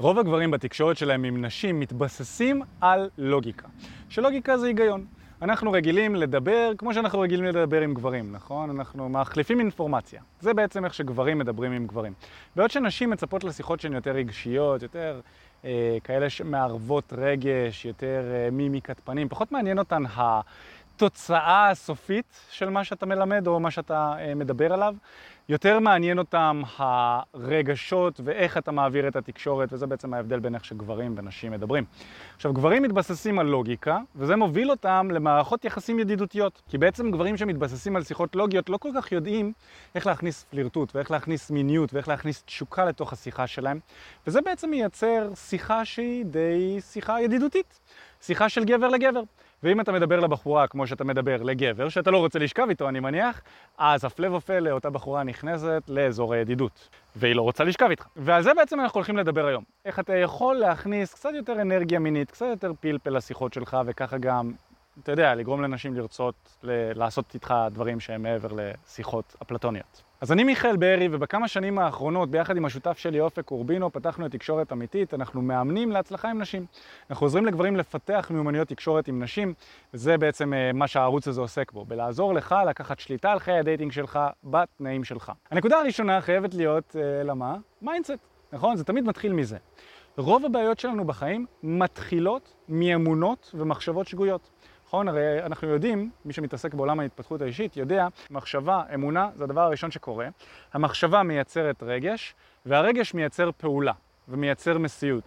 רוב הגברים בתקשורת שלהם עם נשים מתבססים על לוגיקה. שלוגיקה זה היגיון. אנחנו רגילים לדבר כמו שאנחנו רגילים לדבר עם גברים, נכון? אנחנו מחליפים אינפורמציה. זה בעצם איך שגברים מדברים עם גברים. בעוד שנשים מצפות לשיחות שהן יותר רגשיות, יותר כאלה שמערבות רגש, יותר מימיקת פנים. פחות מעניין אותן התוצאה הסופית של מה שאתה מלמד או מה שאתה מדבר עליו. יותר מעניין אותם הרגשות ואיך אתה מעביר את התקשורת, וזה בעצם ההבדל בין איך שגברים ונשים מדברים. עכשיו, גברים מתבססים על לוגיקה, וזה מוביל אותם למערכות יחסים ידידותיות. כי בעצם גברים שמתבססים על שיחות לוגיות לא כל כך יודעים איך להכניס פלירטות, ואיך להכניס מיניות, ואיך להכניס תשוקה לתוך השיחה שלהם. וזה בעצם מייצר שיחה שהיא די שיחה ידידותית. שיחה של גבר לגבר. ואם אתה מדבר לבחורה כמו שאתה מדבר לגבר, שאתה לא רוצה לשכב איתו, אני מניח, אז הפלא ופלא, אותה בחורה נכנסת לאזור הידידות, והיא לא רוצה לשכב איתך. ועל זה בעצם אנחנו הולכים לדבר היום. איך אתה יכול להכניס קצת יותר אנרגיה מינית, קצת יותר פלפל לשיחות שלך, וככה גם, אתה יודע, לגרום לנשים לרצות לעשות איתך דברים שהם מעבר לשיחות הפלטוניות. אז אני מיכל ברי, ובכמה שנים האחרונות, ביחד עם השותף שלי אופק אורבינו, פתחנו את תקשורת אמיתית. אנחנו מאמנים להצלחה עם נשים. אנחנו עוזרים לגברים לפתח מיומנויות תקשורת עם נשים, וזה בעצם מה שהערוץ הזה עוסק בו, בלעזור לך לקחת שליטה על חיי הדייטינג שלך, בתנאים שלך. הנקודה הראשונה חייבת להיות, למה? מיינדסט, נכון? זה תמיד מתחיל מזה. רוב הבעיות שלנו בחיים מתחילות מאמונות ומחשבות שגויות. נכון, הרי אנחנו יודעים, מי שמתעסק בעולם ההתפתחות האישית יודע, מחשבה, אמונה, זה הדבר הראשון שקורה. המחשבה מייצרת רגש, והרגש מייצר פעולה, ומייצר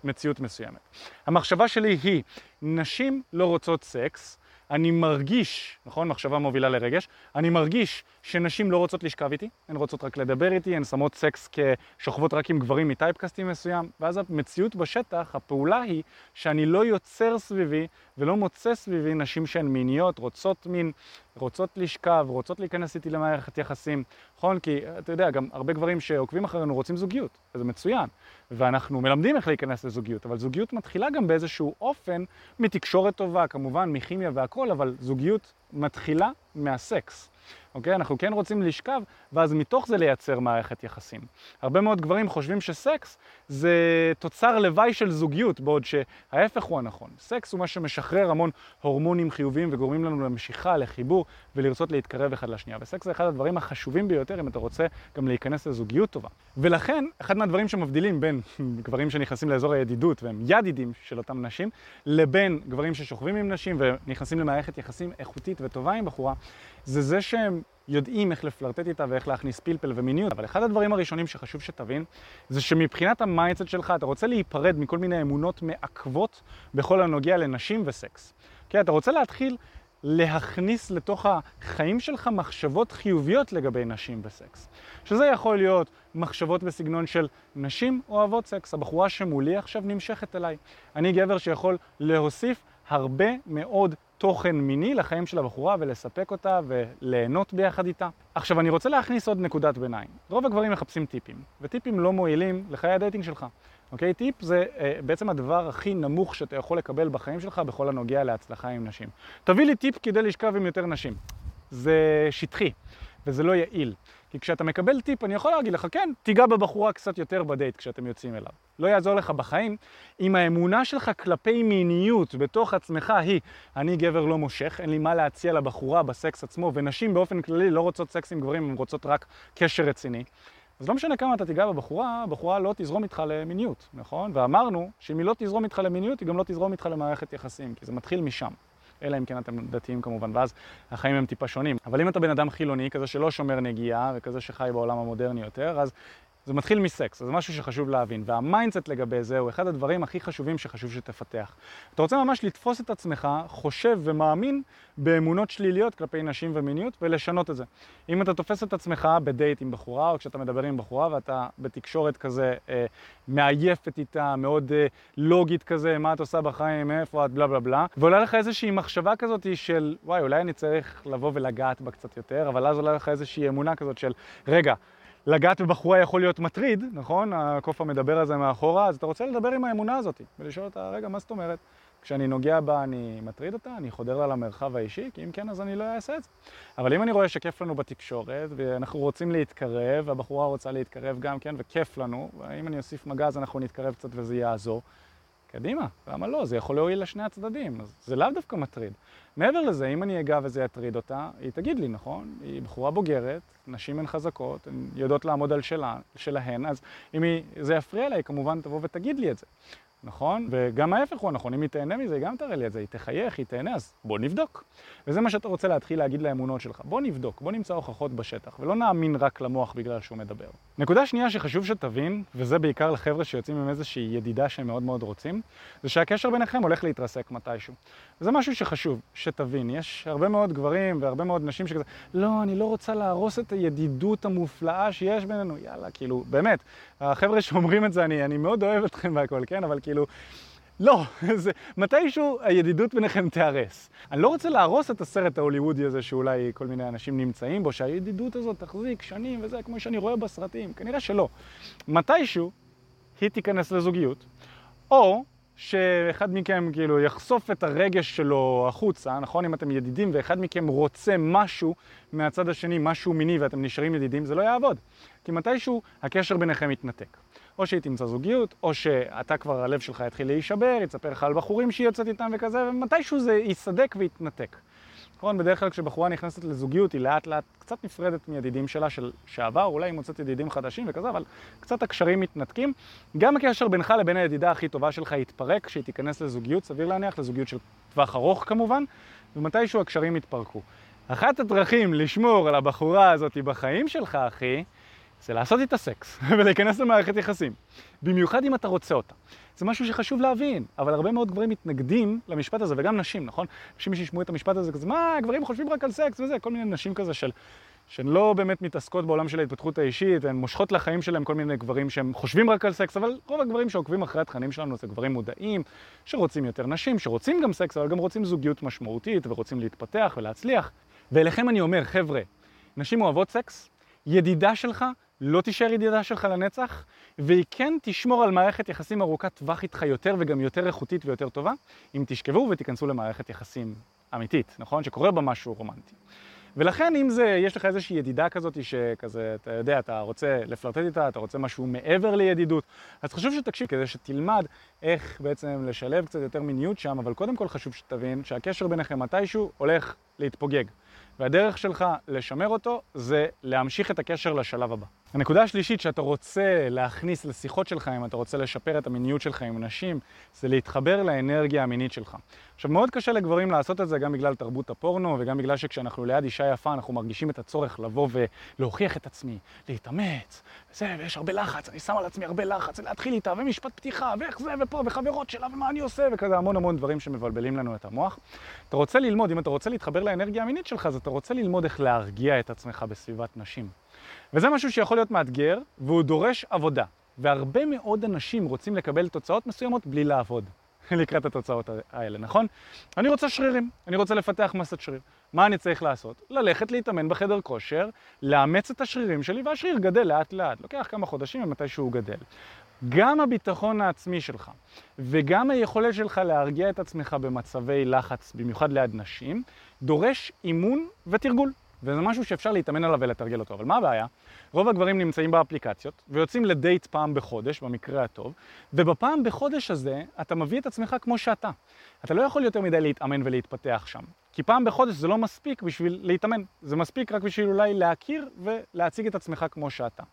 מציאות מסוימת. המחשבה שלי היא, נשים לא רוצות סקס, אני מרגיש, נכון, מחשבה מובילה לרגש, אני מרגיש שנשים לא רוצות לשכב איתי, הן רוצות רק לדבר איתי, הן שמות סקס כשוכבות רק עם גברים מטייפקסטים מסוים, ואז המציאות בשטח, הפעולה היא שאני לא יוצר סביבי ולא מוצא סביבי נשים שהן מיניות, רוצות מין, רוצות לשכב, רוצות להיכנס איתי למערכת יחסים, נכון? כי אתה יודע, גם הרבה גברים שעוקבים אחרינו רוצים זוגיות, וזה מצוין, ואנחנו מלמדים איך להיכנס לזוגיות, אבל זוגיות מתחילה גם באיזשהו אופן מתקשורת טובה, כמובן, מכימיה והכל, אבל זוגיות מתחילה מהסקס. אוקיי? אנחנו כן רוצים לשכב, ואז מתוך זה לייצר מערכת יחסים. הרבה מאוד גברים חושבים שסקס זה תוצר לוואי של זוגיות, בעוד שההפך הוא הנכון. סקס הוא מה שמשחרר המון הורמונים חיוביים וגורמים לנו למשיכה, לחיבור ולרצות להתקרב אחד לשנייה. וסקס זה אחד הדברים החשובים ביותר אם אתה רוצה גם להיכנס לזוגיות טובה. ולכן, אחד מהדברים שמבדילים בין גברים שנכנסים לאזור הידידות והם ידידים של אותם נשים, לבין גברים ששוכבים עם נשים ונכנסים למערכת יחסים איכותית וטובה עם בחורה, זה שהם יודעים איך לפלרטט איתה ואיך להכניס פלפל ומיניות. אבל אחד הדברים הראשונים שחשוב שתבין, זה שמבחינת המיינדסט שלך, אתה רוצה להיפרד מכל מיני אמונות מעכבות בכל הנוגע לנשים וסקס. כי אתה רוצה להתחיל להכניס לתוך החיים שלך מחשבות חיוביות לגבי נשים וסקס. שזה יכול להיות מחשבות בסגנון של נשים אוהבות סקס. הבחורה שמולי עכשיו נמשכת אליי. אני גבר שיכול להוסיף הרבה מאוד תוכן מיני לחיים של הבחורה ולספק אותה וליהנות ביחד איתה. עכשיו אני רוצה להכניס עוד נקודת ביניים. רוב הגברים מחפשים טיפים, וטיפים לא מועילים לחיי הדייטינג שלך. אוקיי? טיפ זה בעצם הדבר הכי נמוך שאתה יכול לקבל בחיים שלך בכל הנוגע להצלחה עם נשים. תביא לי טיפ כדי לשכב עם יותר נשים. זה שטחי, וזה לא יעיל. כי כשאתה מקבל טיפ, אני יכול להגיד לך, כן, תיגע בבחורה קצת יותר בדייט כשאתם יוצאים אליו. לא יעזור לך בחיים אם האמונה שלך כלפי מיניות בתוך עצמך היא, אני גבר לא מושך, אין לי מה להציע לבחורה בסקס עצמו, ונשים באופן כללי לא רוצות סקס עם גברים, הן רוצות רק קשר רציני. אז לא משנה כמה אתה תיגע בבחורה, הבחורה לא תזרום איתך למיניות, נכון? ואמרנו שאם היא לא תזרום איתך למיניות, היא גם לא תזרום איתך למערכת יחסים, כי זה מתחיל משם. אלא אם כן אתם דתיים כמובן, ואז החיים הם טיפה שונים. אבל אם אתה בן אדם חילוני, כזה שלא שומר נגיעה, וכזה שחי בעולם המודרני יותר, אז זה מתחיל מסקס, אז זה משהו שחשוב להבין. והמיינדסט לגבי זה הוא אחד הדברים הכי חשובים שחשוב שתפתח. אתה רוצה ממש לתפוס את עצמך, חושב ומאמין באמונות שליליות כלפי נשים ומיניות, ולשנות את זה. אם אתה תופס את עצמך בדייט עם בחורה, או כשאתה מדבר עם בחורה, ואתה בתקשורת כזה מעייפת איתה, מאוד לוגית כזה, מה את עושה בחיים, איפה את, בלה בלה בלה, ועולה לך איזושהי מחשבה כזאת של, וואי, אולי אני צריך לבוא ולגעת בה קצת יותר, אבל אז עולה לך איזושהי אמונה כזאת של, רגע, לגעת בבחורה יכול להיות מטריד, נכון? הקוף המדבר הזה מאחורה, אז אתה רוצה לדבר עם האמונה הזאת, ולשאול אותה, רגע, מה זאת אומרת? כשאני נוגע בה, אני מטריד אותה, אני חודר לה למרחב האישי, כי אם כן, אז אני לא אעשה את זה. אבל אם אני רואה שכיף לנו בתקשורת, ואנחנו רוצים להתקרב, והבחורה רוצה להתקרב גם כן, וכיף לנו, ואם אני אוסיף מגע, אז אנחנו נתקרב קצת וזה יעזור. קדימה, למה לא? זה יכול להועיל לשני הצדדים, אז זה לאו דווקא מטריד. מעבר לזה, אם אני אגע וזה יטריד אותה, היא תגיד לי, נכון? היא בחורה בוגרת, נשים הן חזקות, הן יודעות לעמוד על שלהן, אז אם זה יפריע לה, היא כמובן תבוא ותגיד לי את זה. נכון? וגם ההפך הוא נכון, אם היא תהנה מזה, היא גם תראה לי את זה, היא תחייך, היא תהנה, אז בוא נבדוק. וזה מה שאתה רוצה להתחיל להגיד לאמונות שלך, בוא נבדוק, בוא נמצא הוכחות בשטח, ולא נאמין רק למוח בגלל שהוא מדבר. נקודה שנייה שחשוב שתבין, וזה בעיקר לחבר'ה שיוצאים עם איזושהי ידידה שהם מאוד מאוד רוצים, זה שהקשר ביניכם הולך להתרסק מתישהו. וזה משהו שחשוב שתבין, יש הרבה מאוד גברים והרבה מאוד נשים שכזה, לא, אני לא רוצה להרוס את הידידות המופלאה שיש בינינו, יאללה, כאילו, באמת, החבר'ה שאומרים את זה, אני מאוד אוהב אתכם והכל, כן, אבל כאילו, לא, זה, מתישהו הידידות ביניכם תיארס. אני לא רוצה להרוס את הסרט ההוליוודי הזה שאולי כל מיני אנשים נמצאים בו, שהידידות הזאת תחזיק שנים וזה, כמו שאני רואה בסרטים, כנראה שלא. מתישהו היא תיכנס לזוגיות, או שאחד מכם כאילו יחשוף את הרגש שלו החוצה, נכון? אם אתם ידידים ואחד מכם רוצה משהו מהצד השני, משהו מיני ואתם נשארים ידידים, זה לא יעבוד. כי מתישהו הקשר ביניכם יתנתק. או שהיא תמצא זוגיות, או שאתה כבר הלב שלך יתחיל להישבר, יצפר לך על בחורים שהיא יוצאת איתם וכזה, ומתישהו זה ייסדק ויתנתק. נכון, בדרך כלל כשבחורה נכנסת לזוגיות היא לאט לאט קצת נפרדת מידידים שלה של שעבר, אולי היא מוצאת ידידים חדשים וכזה, אבל קצת הקשרים מתנתקים. גם הקשר בינך לבין הידידה הכי טובה שלך יתפרק, כשהיא תיכנס לזוגיות, סביר להניח, לזוגיות של טווח ארוך כמובן, ומתישהו הקשרים יתפרקו. אחת הדרכים לשמור על הבחורה הזאת בחיים שלך, אחי, זה לעשות איתה סקס ולהיכנס למערכת יחסים, במיוחד אם אתה רוצה אותה. זה משהו שחשוב להבין, אבל הרבה מאוד גברים מתנגדים למשפט הזה, וגם נשים, נכון? נשים שישמעו את המשפט הזה כזה, מה, גברים חושבים רק על סקס וזה, כל מיני נשים כזה שהן לא באמת מתעסקות בעולם של ההתפתחות האישית, והן מושכות לחיים שלהם כל מיני גברים שהם חושבים רק על סקס, אבל רוב הגברים שעוקבים אחרי התכנים שלנו זה גברים מודעים, שרוצים יותר נשים, שרוצים גם סקס, אבל גם רוצים זוגיות משמעותית, ורוצים להתפתח ולהצליח. ואליכם אני אומר, חבר'ה, נשים אוהבות סקס, ידידה שלך לא תישאר ידידה שלך לנצח, והיא כן תשמור על מערכת יחסים ארוכת טווח איתך יותר וגם יותר איכותית ויותר טובה, אם תשכבו ותיכנסו למערכת יחסים אמיתית, נכון? שקורה בה משהו רומנטי. ולכן אם זה, יש לך איזושהי ידידה כזאת שכזה, אתה יודע, אתה רוצה לפלרטט איתה, אתה רוצה משהו מעבר לידידות, אז חשוב שתקשיב כזה שתלמד איך בעצם לשלב קצת יותר מיניות שם, אבל קודם כל חשוב שתבין שהקשר ביניכם מתישהו הולך להתפוגג. והדרך שלך לשמר אותו זה להמשיך את הקשר לשלב הבא. הנקודה השלישית שאתה רוצה להכניס לשיחות שלך, אם אתה רוצה לשפר את המיניות שלך עם נשים, זה להתחבר לאנרגיה המינית שלך. עכשיו, מאוד קשה לגברים לעשות את זה גם בגלל תרבות הפורנו, וגם בגלל שכשאנחנו ליד אישה יפה, אנחנו מרגישים את הצורך לבוא ולהוכיח את עצמי, להתאמץ, וזה, ויש הרבה לחץ, אני שם על עצמי הרבה לחץ, להתחיל איתה, ומשפט פתיחה, ואיך זה, ופה, וחברות שלה, ומה אני עושה, וכזה המון המון דברים שמבלבלים לנו את המוח. אתה רוצה ללמוד, אם אתה רוצה להתחבר לאנרגיה המינית שלך, אז אתה רוצה ללמוד איך להרגיע את עצמך בסביבת נשים. וזה משהו שיכול להיות מאתגר, והוא דורש עבודה. והרבה מאוד אנשים רוצים לקבל תוצאות מסוימות בלי לעבוד לקראת התוצאות האלה, נכון? אני רוצה שרירים, אני רוצה לפתח מסת שריר. מה אני צריך לעשות? ללכת להתאמן בחדר כושר, לאמץ את השרירים שלי, והשריר גדל לאט לאט. לוקח כמה חודשים ומתי שהוא גדל. גם הביטחון העצמי שלך, וגם היכולת שלך להרגיע את עצמך במצבי לחץ, במיוחד ליד נשים, דורש אימון ותרגול. וזה משהו שאפשר להתאמן עליו ולתרגל אותו. אבל מה הבעיה? רוב הגברים נמצאים באפליקציות, ויוצאים לדייט פעם בחודש, במקרה הטוב, ובפעם בחודש הזה אתה מביא את עצמך כמו שאתה. אתה לא יכול יותר מדי להתאמן ולהתפתח שם. כי פעם בחודש זה לא מספיק בשביל להתאמן. זה מספיק רק בשביל אולי להכיר ולהציג את עצמך כמו שאתה.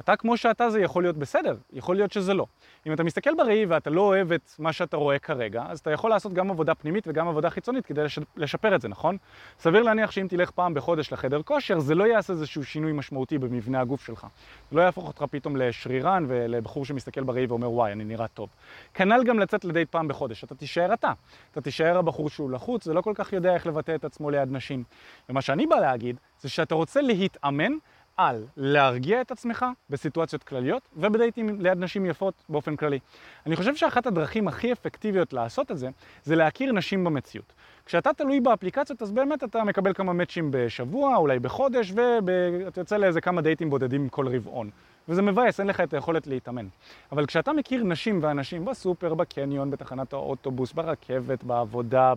אתה כמו שאתה זה יכול להיות בסדר, יכול להיות שזה לא. אם אתה מסתכל בראי ואתה לא אוהב את מה שאתה רואה כרגע, אז אתה יכול לעשות גם עבודה פנימית וגם עבודה חיצונית כדי לשפר את זה, נכון? סביר להניח שאם תלך פעם בחודש לחדר כושר, זה לא יעשה איזשהו שינוי משמעותי במבנה הגוף שלך. זה לא יהפוך אותך פתאום לשרירן ולבחור שמסתכל בראי ואומר, וואי, אני נראה טוב. כנ"ל גם לצאת לדייט פעם בחודש, אתה תישאר אתה. אתה תישאר הבחור שהוא לחוץ, זה לא כל כך יודע איך לבטא את עצמו ליד נשים. ומה שאני בא להגיד, זה שאתה רוצה להתאמן על להרגיע את עצמך בסיטואציות כלליות ובדייטים ליד נשים יפות באופן כללי. אני חושב שאחת הדרכים הכי אפקטיביות לעשות את זה, זה להכיר נשים במציאות. כשאתה תלוי באפליקציות, אז באמת אתה מקבל כמה מאצ'ים בשבוע, אולי בחודש, ואתה יוצא לאיזה כמה דייטים בודדים כל רבעון. וזה מבאס, אין לך את היכולת להתאמן. אבל כשאתה מכיר נשים ואנשים בסופר, בקניון, בתחנת האוטובוס, ברכבת, בעבודה,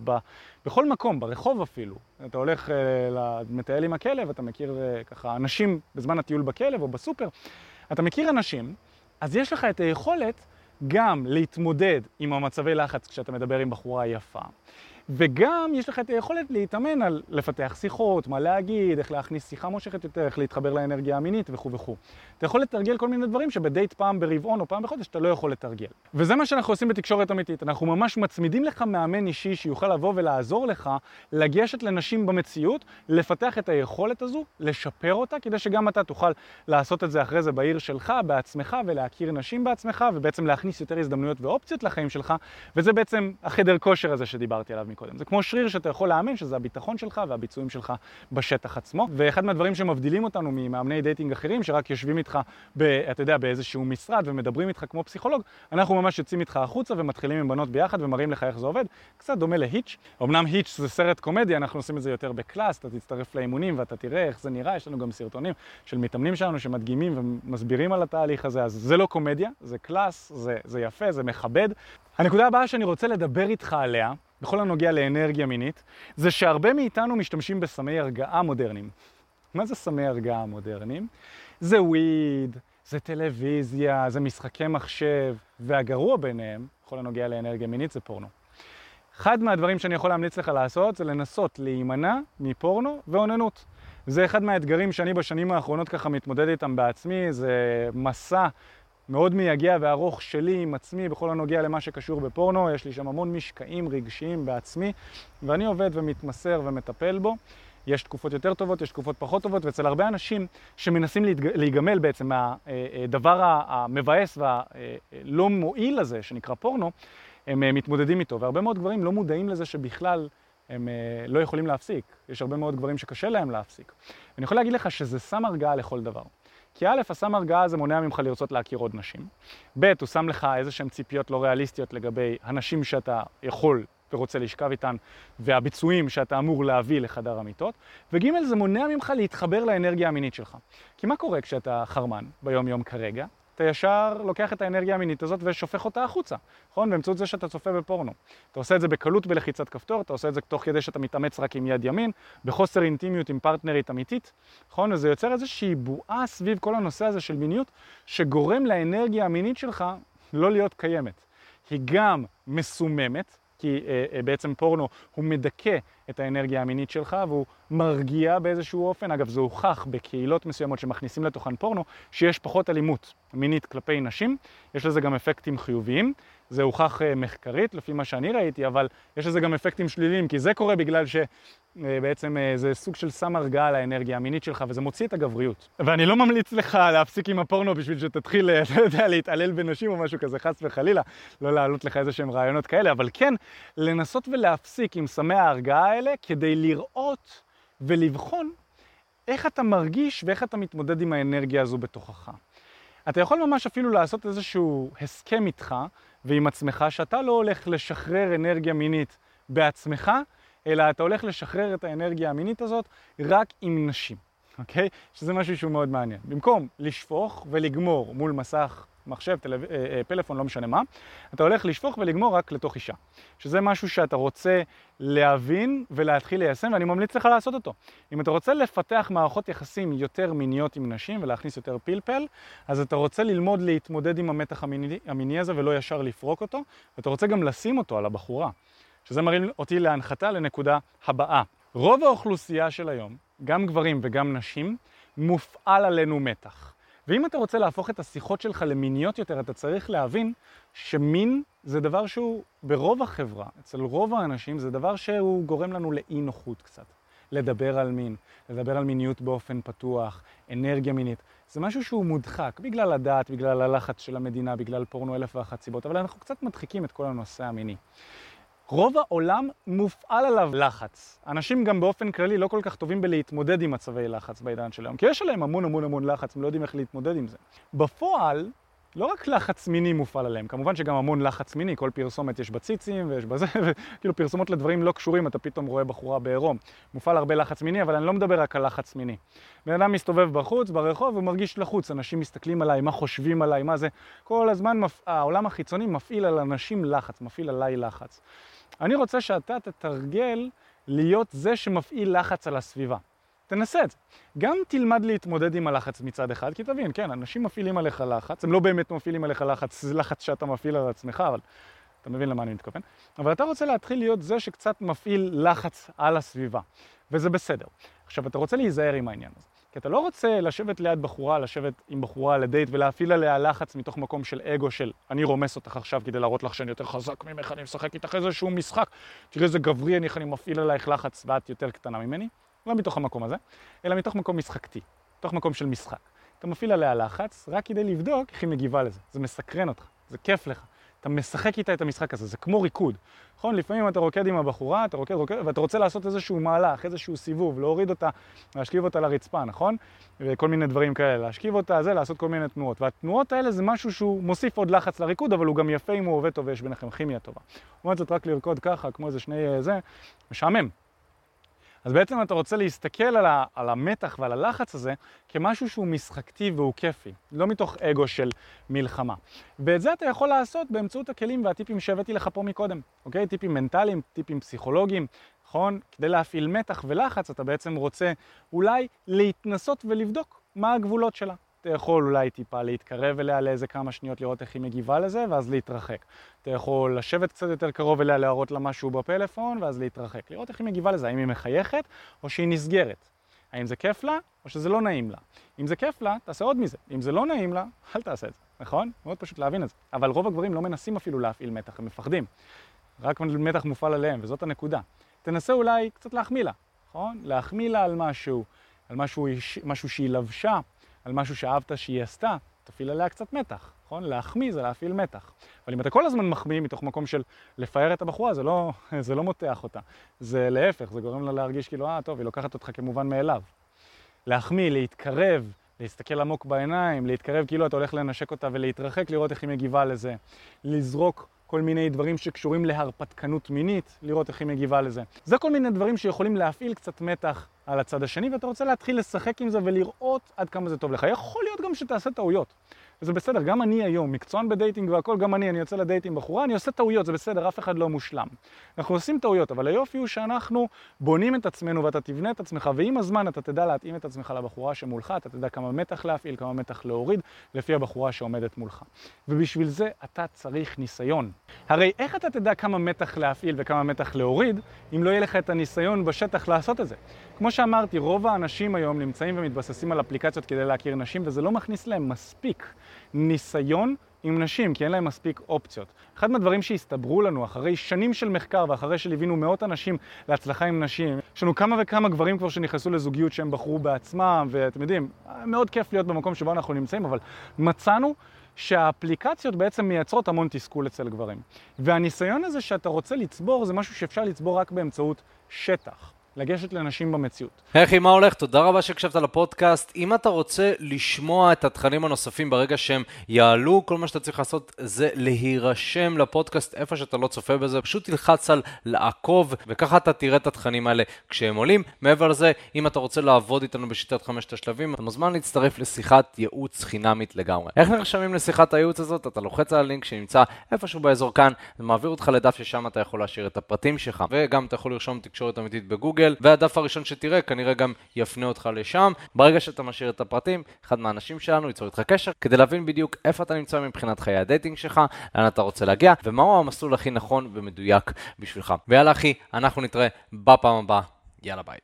בכל מקום, ברחוב אפילו, אתה הולך למטייל עם הכלב, אתה מכיר ככה אנשים בזמן הטיול בכלב או בסופר, אתה מכיר אנשים, אז יש לך את היכולת גם להתמודד עם המצבי לחץ כשאתה מדבר עם בחורה יפה. וגם יש לך את היכולת להתאמן על לפתח שיחות, מה להגיד, איך להכניס שיחה מושכת יותר, איך להתחבר לאנרגיה המינית וכו' וכו'. אתה יכול לתרגל כל מיני דברים שבדייט פעם ברבעון או פעם בחודש אתה לא יכול לתרגל. וזה מה שאנחנו עושים בתקשורת אמיתית. אנחנו ממש מצמידים לך מאמן אישי שיוכל לבוא ולעזור לך לגשת לנשים במציאות, לפתח את היכולת הזו, לשפר אותה, כדי שגם אתה תוכל לעשות את זה אחרי זה בעיר שלך, בעצמך, ולהכיר נשים בעצמך, ובעצם להכניס יותר הזדמנויות ואופציות לחיים שלך. וזה בעצם החדר כושר הזה שדיברתי עליו. קודם. זה כמו שריר שאתה יכול לאמן שזה הביטחון שלך והביצועים שלך בשטח עצמו. ואחד מהדברים שמבדילים אותנו ממאמני דייטינג אחרים שרק יושבים איתך אתה יודע, באיזשהו משרד ומדברים איתך כמו פסיכולוג, אנחנו ממש יוצאים איתך החוצה ומתחילים עם בנות ביחד ומראים לך איך זה עובד. קצת דומה להיץ'. אמנם היץ' זה סרט קומדיה, אנחנו עושים את זה יותר בקלאס, אתה תצטרף לאימונים ואתה תראה איך זה נראה. יש לנו גם סרטונים של מתאמנים שלנו שמדגימים ומסבירים על התהליך הזה. אז זה לא קומדיה, זה קלאס, זה יפה, זה מכבד. הנקודה הבאה שאני רוצה לדבר איתך עליה בכל הנוגע לאנרגיה מינית, זה שהרבה מאיתנו משתמשים בסמי הרגעה מודרניים. מה זה סמי הרגעה מודרניים? זה וויד, זה טלוויזיה, זה משחקי מחשב, והגרוע ביניהם, בכל הנוגע לאנרגיה מינית, זה פורנו. אחד מהדברים שאני יכול להמליץ לך לעשות, זה לנסות להימנע מפורנו ואוננות. זה אחד מהאתגרים שאני בשנים האחרונות ככה מתמודד איתם בעצמי, זה מסע מאוד מייגע וארוך שלי עם עצמי בכל הנוגע למה שקשור בפורנו. יש לי שם המון משקעים רגשיים בעצמי, ואני עובד ומתמסר ומטפל בו. יש תקופות יותר טובות, יש תקופות פחות טובות, ואצל הרבה אנשים שמנסים להיגמל בעצם הדבר המבאס והלא מועיל הזה שנקרא פורנו, הם מתמודדים איתו, והרבה מאוד גברים לא מודעים לזה שבכלל הם לא יכולים להפסיק. יש הרבה מאוד גברים שקשה להם להפסיק. אני יכול להגיד לך שזה שם הרגעה לכל דבר. כי א', הסם הרגעה הזה מונע ממך לרצות להכיר עוד נשים. ב', הוא שם לך איזה שהן ציפיות לא ריאליסטיות לגבי הנשים שאתה יכול ורוצה לשכב איתן, והביצועים שאתה אמור להביא לחדר המיטות. וג', זה מונע ממך להתחבר לאנרגיה המינית שלך. כי מה קורה כשאתה חרמן ביום יום כרגע? אתה ישר לוקח את האנרגיה המינית הזאת ושופך אותה החוצה, נכון? באמצעות זה שאתה צופה בפורנו. אתה עושה את זה בקלות בלחיצת כפתור, אתה עושה את זה תוך כדי שאתה מתאמץ רק עם יד ימין, בחוסר אינטימיות עם פרטנרית אמיתית, נכון? וזה יוצר איזושהי בועה סביב כל הנושא הזה של מיניות, שגורם לאנרגיה המינית שלך לא להיות קיימת. היא גם מסוממת, כי בעצם פורנו הוא מדכא את האנרגיה המינית שלך, והוא מרגיע באיזשהו אופן. אגב, זה הוכח בקהילות מסוימות שמכניסים לתוכן פורנו, שיש פחות אלימות מינית כלפי נשים. יש לזה גם אפקטים חיוביים. זה הוכח מחקרית, לפי מה שאני ראיתי, אבל יש לזה גם אפקטים שליליים, כי זה קורה בגלל שבעצם זה סוג של סם הרגעה לאנרגיה המינית שלך, וזה מוציא את הגבריות. ואני לא ממליץ לך להפסיק עם הפורנו בשביל שתתחיל, אתה יודע, להתעלל בנשים או משהו כזה, חס וחלילה, לא להעלות לך איזה שהם רעיונות כאלה, אבל כן, לנסות ולהפסיק עם סמי ההרגעה האלה, כדי לראות ולבחון איך אתה מרגיש ואיך אתה מתמודד עם האנרגיה הזו בתוכך. אתה יכול ממש אפילו לעשות איזשהו הסכם איתך ועם עצמך, שאתה לא הולך לשחרר אנרגיה מינית בעצמך, אלא אתה הולך לשחרר את האנרגיה המינית הזאת רק עם נשים, אוקיי? שזה משהו שהוא מאוד מעניין. במקום לשפוך ולגמור מול מסך מחשב, פלאפון, לא משנה מה, אתה הולך לשפוך ולגמור רק לתוך אישה. שזה משהו שאתה רוצה להבין ולהתחיל ליישם, ואני ממליץ לך לעשות אותו. אם אתה רוצה לפתח מערכות יחסים יותר מיניות עם נשים ולהכניס יותר פלפל, אז אתה רוצה ללמוד להתמודד עם המתח המיני הזה ולא ישר לפרוק אותו, ואתה רוצה גם לשים אותו על הבחורה. שזה מראה אותי להנחתה לנקודה הבאה. רוב האוכלוסייה של היום, גם גברים וגם נשים, מופעל עלינו מתח. ואם אתה רוצה להפוך את השיחות שלך למיניות יותר, אתה צריך להבין שמין זה דבר שהוא ברוב החברה, אצל רוב האנשים, זה דבר שהוא גורם לנו לאי נוחות קצת. לדבר על מין, לדבר על מיניות באופן פתוח, אנרגיה מינית. זה משהו שהוא מודחק, בגלל הדת, בגלל הלחץ של המדינה, בגלל פורנו 1001 סיבות, אבל אנחנו קצת מדחיקים את כל הנושא המיני. רוב העולם מופעל עליו לחץ. אנשים גם באופן כללי לא כל כך טובים בלהתמודד עם מצבי לחץ בעידן שלהם, כי יש עליהם המון לחץ, הם לא יודעים איך להתמודד עם זה. בפועל, לא רק לחץ מיני מופעל עליהם, כמובן שגם המון לחץ מיני, כל פרסומת יש בציצים ויש בזה, וכאילו פרסומות לדברים לא קשורים, אתה פתאום רואה בחורה בעירום. מופעל הרבה לחץ מיני, אבל אני לא מדבר רק על לחץ מיני. בן אדם מסתובב בחוץ, ברחוב, הוא מרגיש לחוץ, אנשים מסתכלים עליי, מה חושבים עליי, מה זה. כל הזמן העולם החיצוני מפעיל על אנשים לחץ, מפעיל עליי לחץ. אני רוצה שאתה תתרגל להיות זה שמפעיל לחץ על הסביבה. תנסה את זה. גם תלמד להתמודד עם הלחץ מצד אחד, כי תבין, כן, אנשים מפעילים עליך לחץ, הם לא באמת מפעילים עליך לחץ, זה לחץ שאתה מפעיל על עצמך, אבל אתה מבין למה אני מתכוון. אבל אתה רוצה להתחיל להיות זה שקצת מפעיל לחץ על הסביבה, וזה בסדר. עכשיו, אתה רוצה להיזהר עם העניין הזה, כי אתה לא רוצה לשבת ליד בחורה, לשבת עם בחורה לדייט ולהפעיל עליה לחץ מתוך מקום של אגו של אני רומס אותך עכשיו כדי להראות לך שאני יותר חזק ממך, אני משחק איתך איזשהו משחק, תראה איזה גברי אני, אני מפעיל עלייך לחץ ואת יותר קטנה ממני. לא מתוך המקום הזה, אלא מתוך מקום משחקתי, מתוך מקום של משחק. אתה מפעיל עליה לחץ רק כדי לבדוק איך היא מגיבה לזה. זה מסקרן אותך, זה כיף לך. אתה משחק איתה את המשחק הזה, זה כמו ריקוד. נכון? לפעמים אתה רוקד עם הבחורה, אתה רוקד, ואתה רוצה לעשות איזשהו מהלך, איזשהו סיבוב, להוריד אותה, להשכיב אותה לרצפה, נכון? וכל מיני דברים כאלה, להשכיב אותה, זה, לעשות כל מיני תנועות. והתנועות האלה זה משהו שהוא מוסיף עוד לחץ לריקוד, אבל הוא גם יפה אם הוא עובד טוב ויש ביניכם כימיה טובה. לעומת זאת, רק לרקוד ככה, כמו איזה שני זה, משעמם. אז בעצם אתה רוצה להסתכל על המתח ועל הלחץ הזה כמשהו שהוא משחקתי והוא כיפי, לא מתוך אגו של מלחמה. ואת זה אתה יכול לעשות באמצעות הכלים והטיפים שהבאתי לך פה מקודם, אוקיי? טיפים מנטליים, טיפים פסיכולוגיים, נכון? כדי להפעיל מתח ולחץ אתה בעצם רוצה אולי להתנסות ולבדוק מה הגבולות שלה. אתה יכול אולי טיפה להתקרב אליה לאיזה כמה שניות לראות איך היא מגיבה לזה ואז להתרחק. אתה יכול לשבת קצת יותר קרוב אליה להראות לה משהו בפלאפון ואז להתרחק. לראות איך היא מגיבה לזה, האם היא מחייכת או שהיא נסגרת. האם זה כיף לה או שזה לא נעים לה. אם זה כיף לה, תעשה עוד מזה. אם זה לא נעים לה, אל תעשה את זה, נכון? מאוד פשוט להבין את זה. אבל רוב הגברים לא מנסים אפילו להפעיל מתח, הם מפחדים. רק מתח מופעל עליהם וזאת הנקודה. תנסה אולי קצת להחמיא לה, נכון? להחמיא לה על משהו, על משהו שהיא לבשה. על משהו שאהבת שהיא עשתה, תפעיל עליה קצת מתח, נכון? להחמיא זה להפעיל מתח. אבל אם אתה כל הזמן מחמיא מתוך מקום של לפאר את הבחורה, זה לא מותח אותה. זה להפך, זה גורם לה להרגיש כאילו, טוב, היא לוקחת אותך כמובן מאליו. להחמיא, להתקרב, להסתכל עמוק בעיניים, להתקרב כאילו אתה הולך לנשק אותה ולהתרחק, לראות איך היא מגיבה לזה. לזרוק כל מיני דברים שקשורים להרפתקנות מינית, לראות איך היא מגיבה לזה. זה כל מיני דברים שיכולים להפעיל קצת מתח על הצד השני, ואתה רוצה להתחיל לשחק עם זה ולראות עד כמה זה טוב לך. יכול להיות גם שתעשה טעויות. וזה בסדר, גם אני היום, מקצוען בדייטינג והכל, גם אני יוצא לדייטינג בחורה, אני עושה טעויות, זה בסדר, אף אחד לא מושלם. אנחנו עושים טעויות, אבל היופי הוא שאנחנו בונים את עצמנו ואתה תבנה את עצמך, ועם הזמן אתה תדע להתאים את עצמך לבחורה שמולך, אתה תדע כמה מתח להפעיל, כמה מתח להוריד, לפי הבחורה שעומדת מולך. ובשביל זה אתה צריך ניסיון. הרי איך אתה תדע כמה מתח להפעיל וכמה מתח להוריד, אם לא יהיה לך את הניסיון בשטח לעשות את זה? כמו שאמרתי, רוב האנשים היום נמצאים ומתבססים על אפליקציות כדי להכיר נשים, וזה לא מכניס להם מספיק ניסיון עם נשים, כי אין להם מספיק אופציות. אחד מהדברים שהסתברו לנו אחרי שנים של מחקר ואחרי שליווינו מאות אנשים להצלחה עם נשים, יש לנו כמה וכמה גברים כבר שנכנסו לזוגיות שהם בחרו בעצמם, ואתם יודעים, מאוד כיף להיות במקום שבו אנחנו נמצאים, אבל מצאנו שהאפליקציות בעצם מייצרות המון תסכול אצל גברים. והניסיון הזה שאתה רוצה לצבור זה משהו שאפשר לצבור רק באמצעות שטח. לגשת לנשים במציאות. אחי, מה הולך? תודה רבה שקשבת לפודקאסט. אם אתה רוצה לשמוע את התכנים הנוספים ברגע שהם יעלו, כל מה שאתה צריך לעשות זה להירשם לפודקאסט איפה שאתה לא צופה בזה. פשוט תלחץ על לעקוב, וככה אתה תראה את התכנים האלה כשהם עולים. מעבר לזה, אם אתה רוצה לעבוד איתנו בשיטת 5 השלבים, אתה מוזמן להצטרף לשיחת ייעוץ חינמית לגמרי. איך נרשמים לשיחת הייעוץ הזאת? אתה לוחץ על הלינק שנמצא איפשהו באזור כאן, ומעביר אותך לדף ששם אתה יכול להשאיר את הפרטים שלך. וגם אתה יכול לרשום תקשורת אמיתית בגוגל. והדף הראשון שתראה כנראה גם יפנה אותך לשם. ברגע שאתה משאיר את הפרטים, אחד מהאנשים שלנו ייצור איתך קשר כדי להבין בדיוק איפה אתה נמצא מבחינת חיי הדייטינג שלך, לאן אתה רוצה להגיע ומהו המסלול הכי נכון ומדויק בשבילך. ויאללה אחי, אנחנו נתראה בפעם הבאה. יאללה ביי.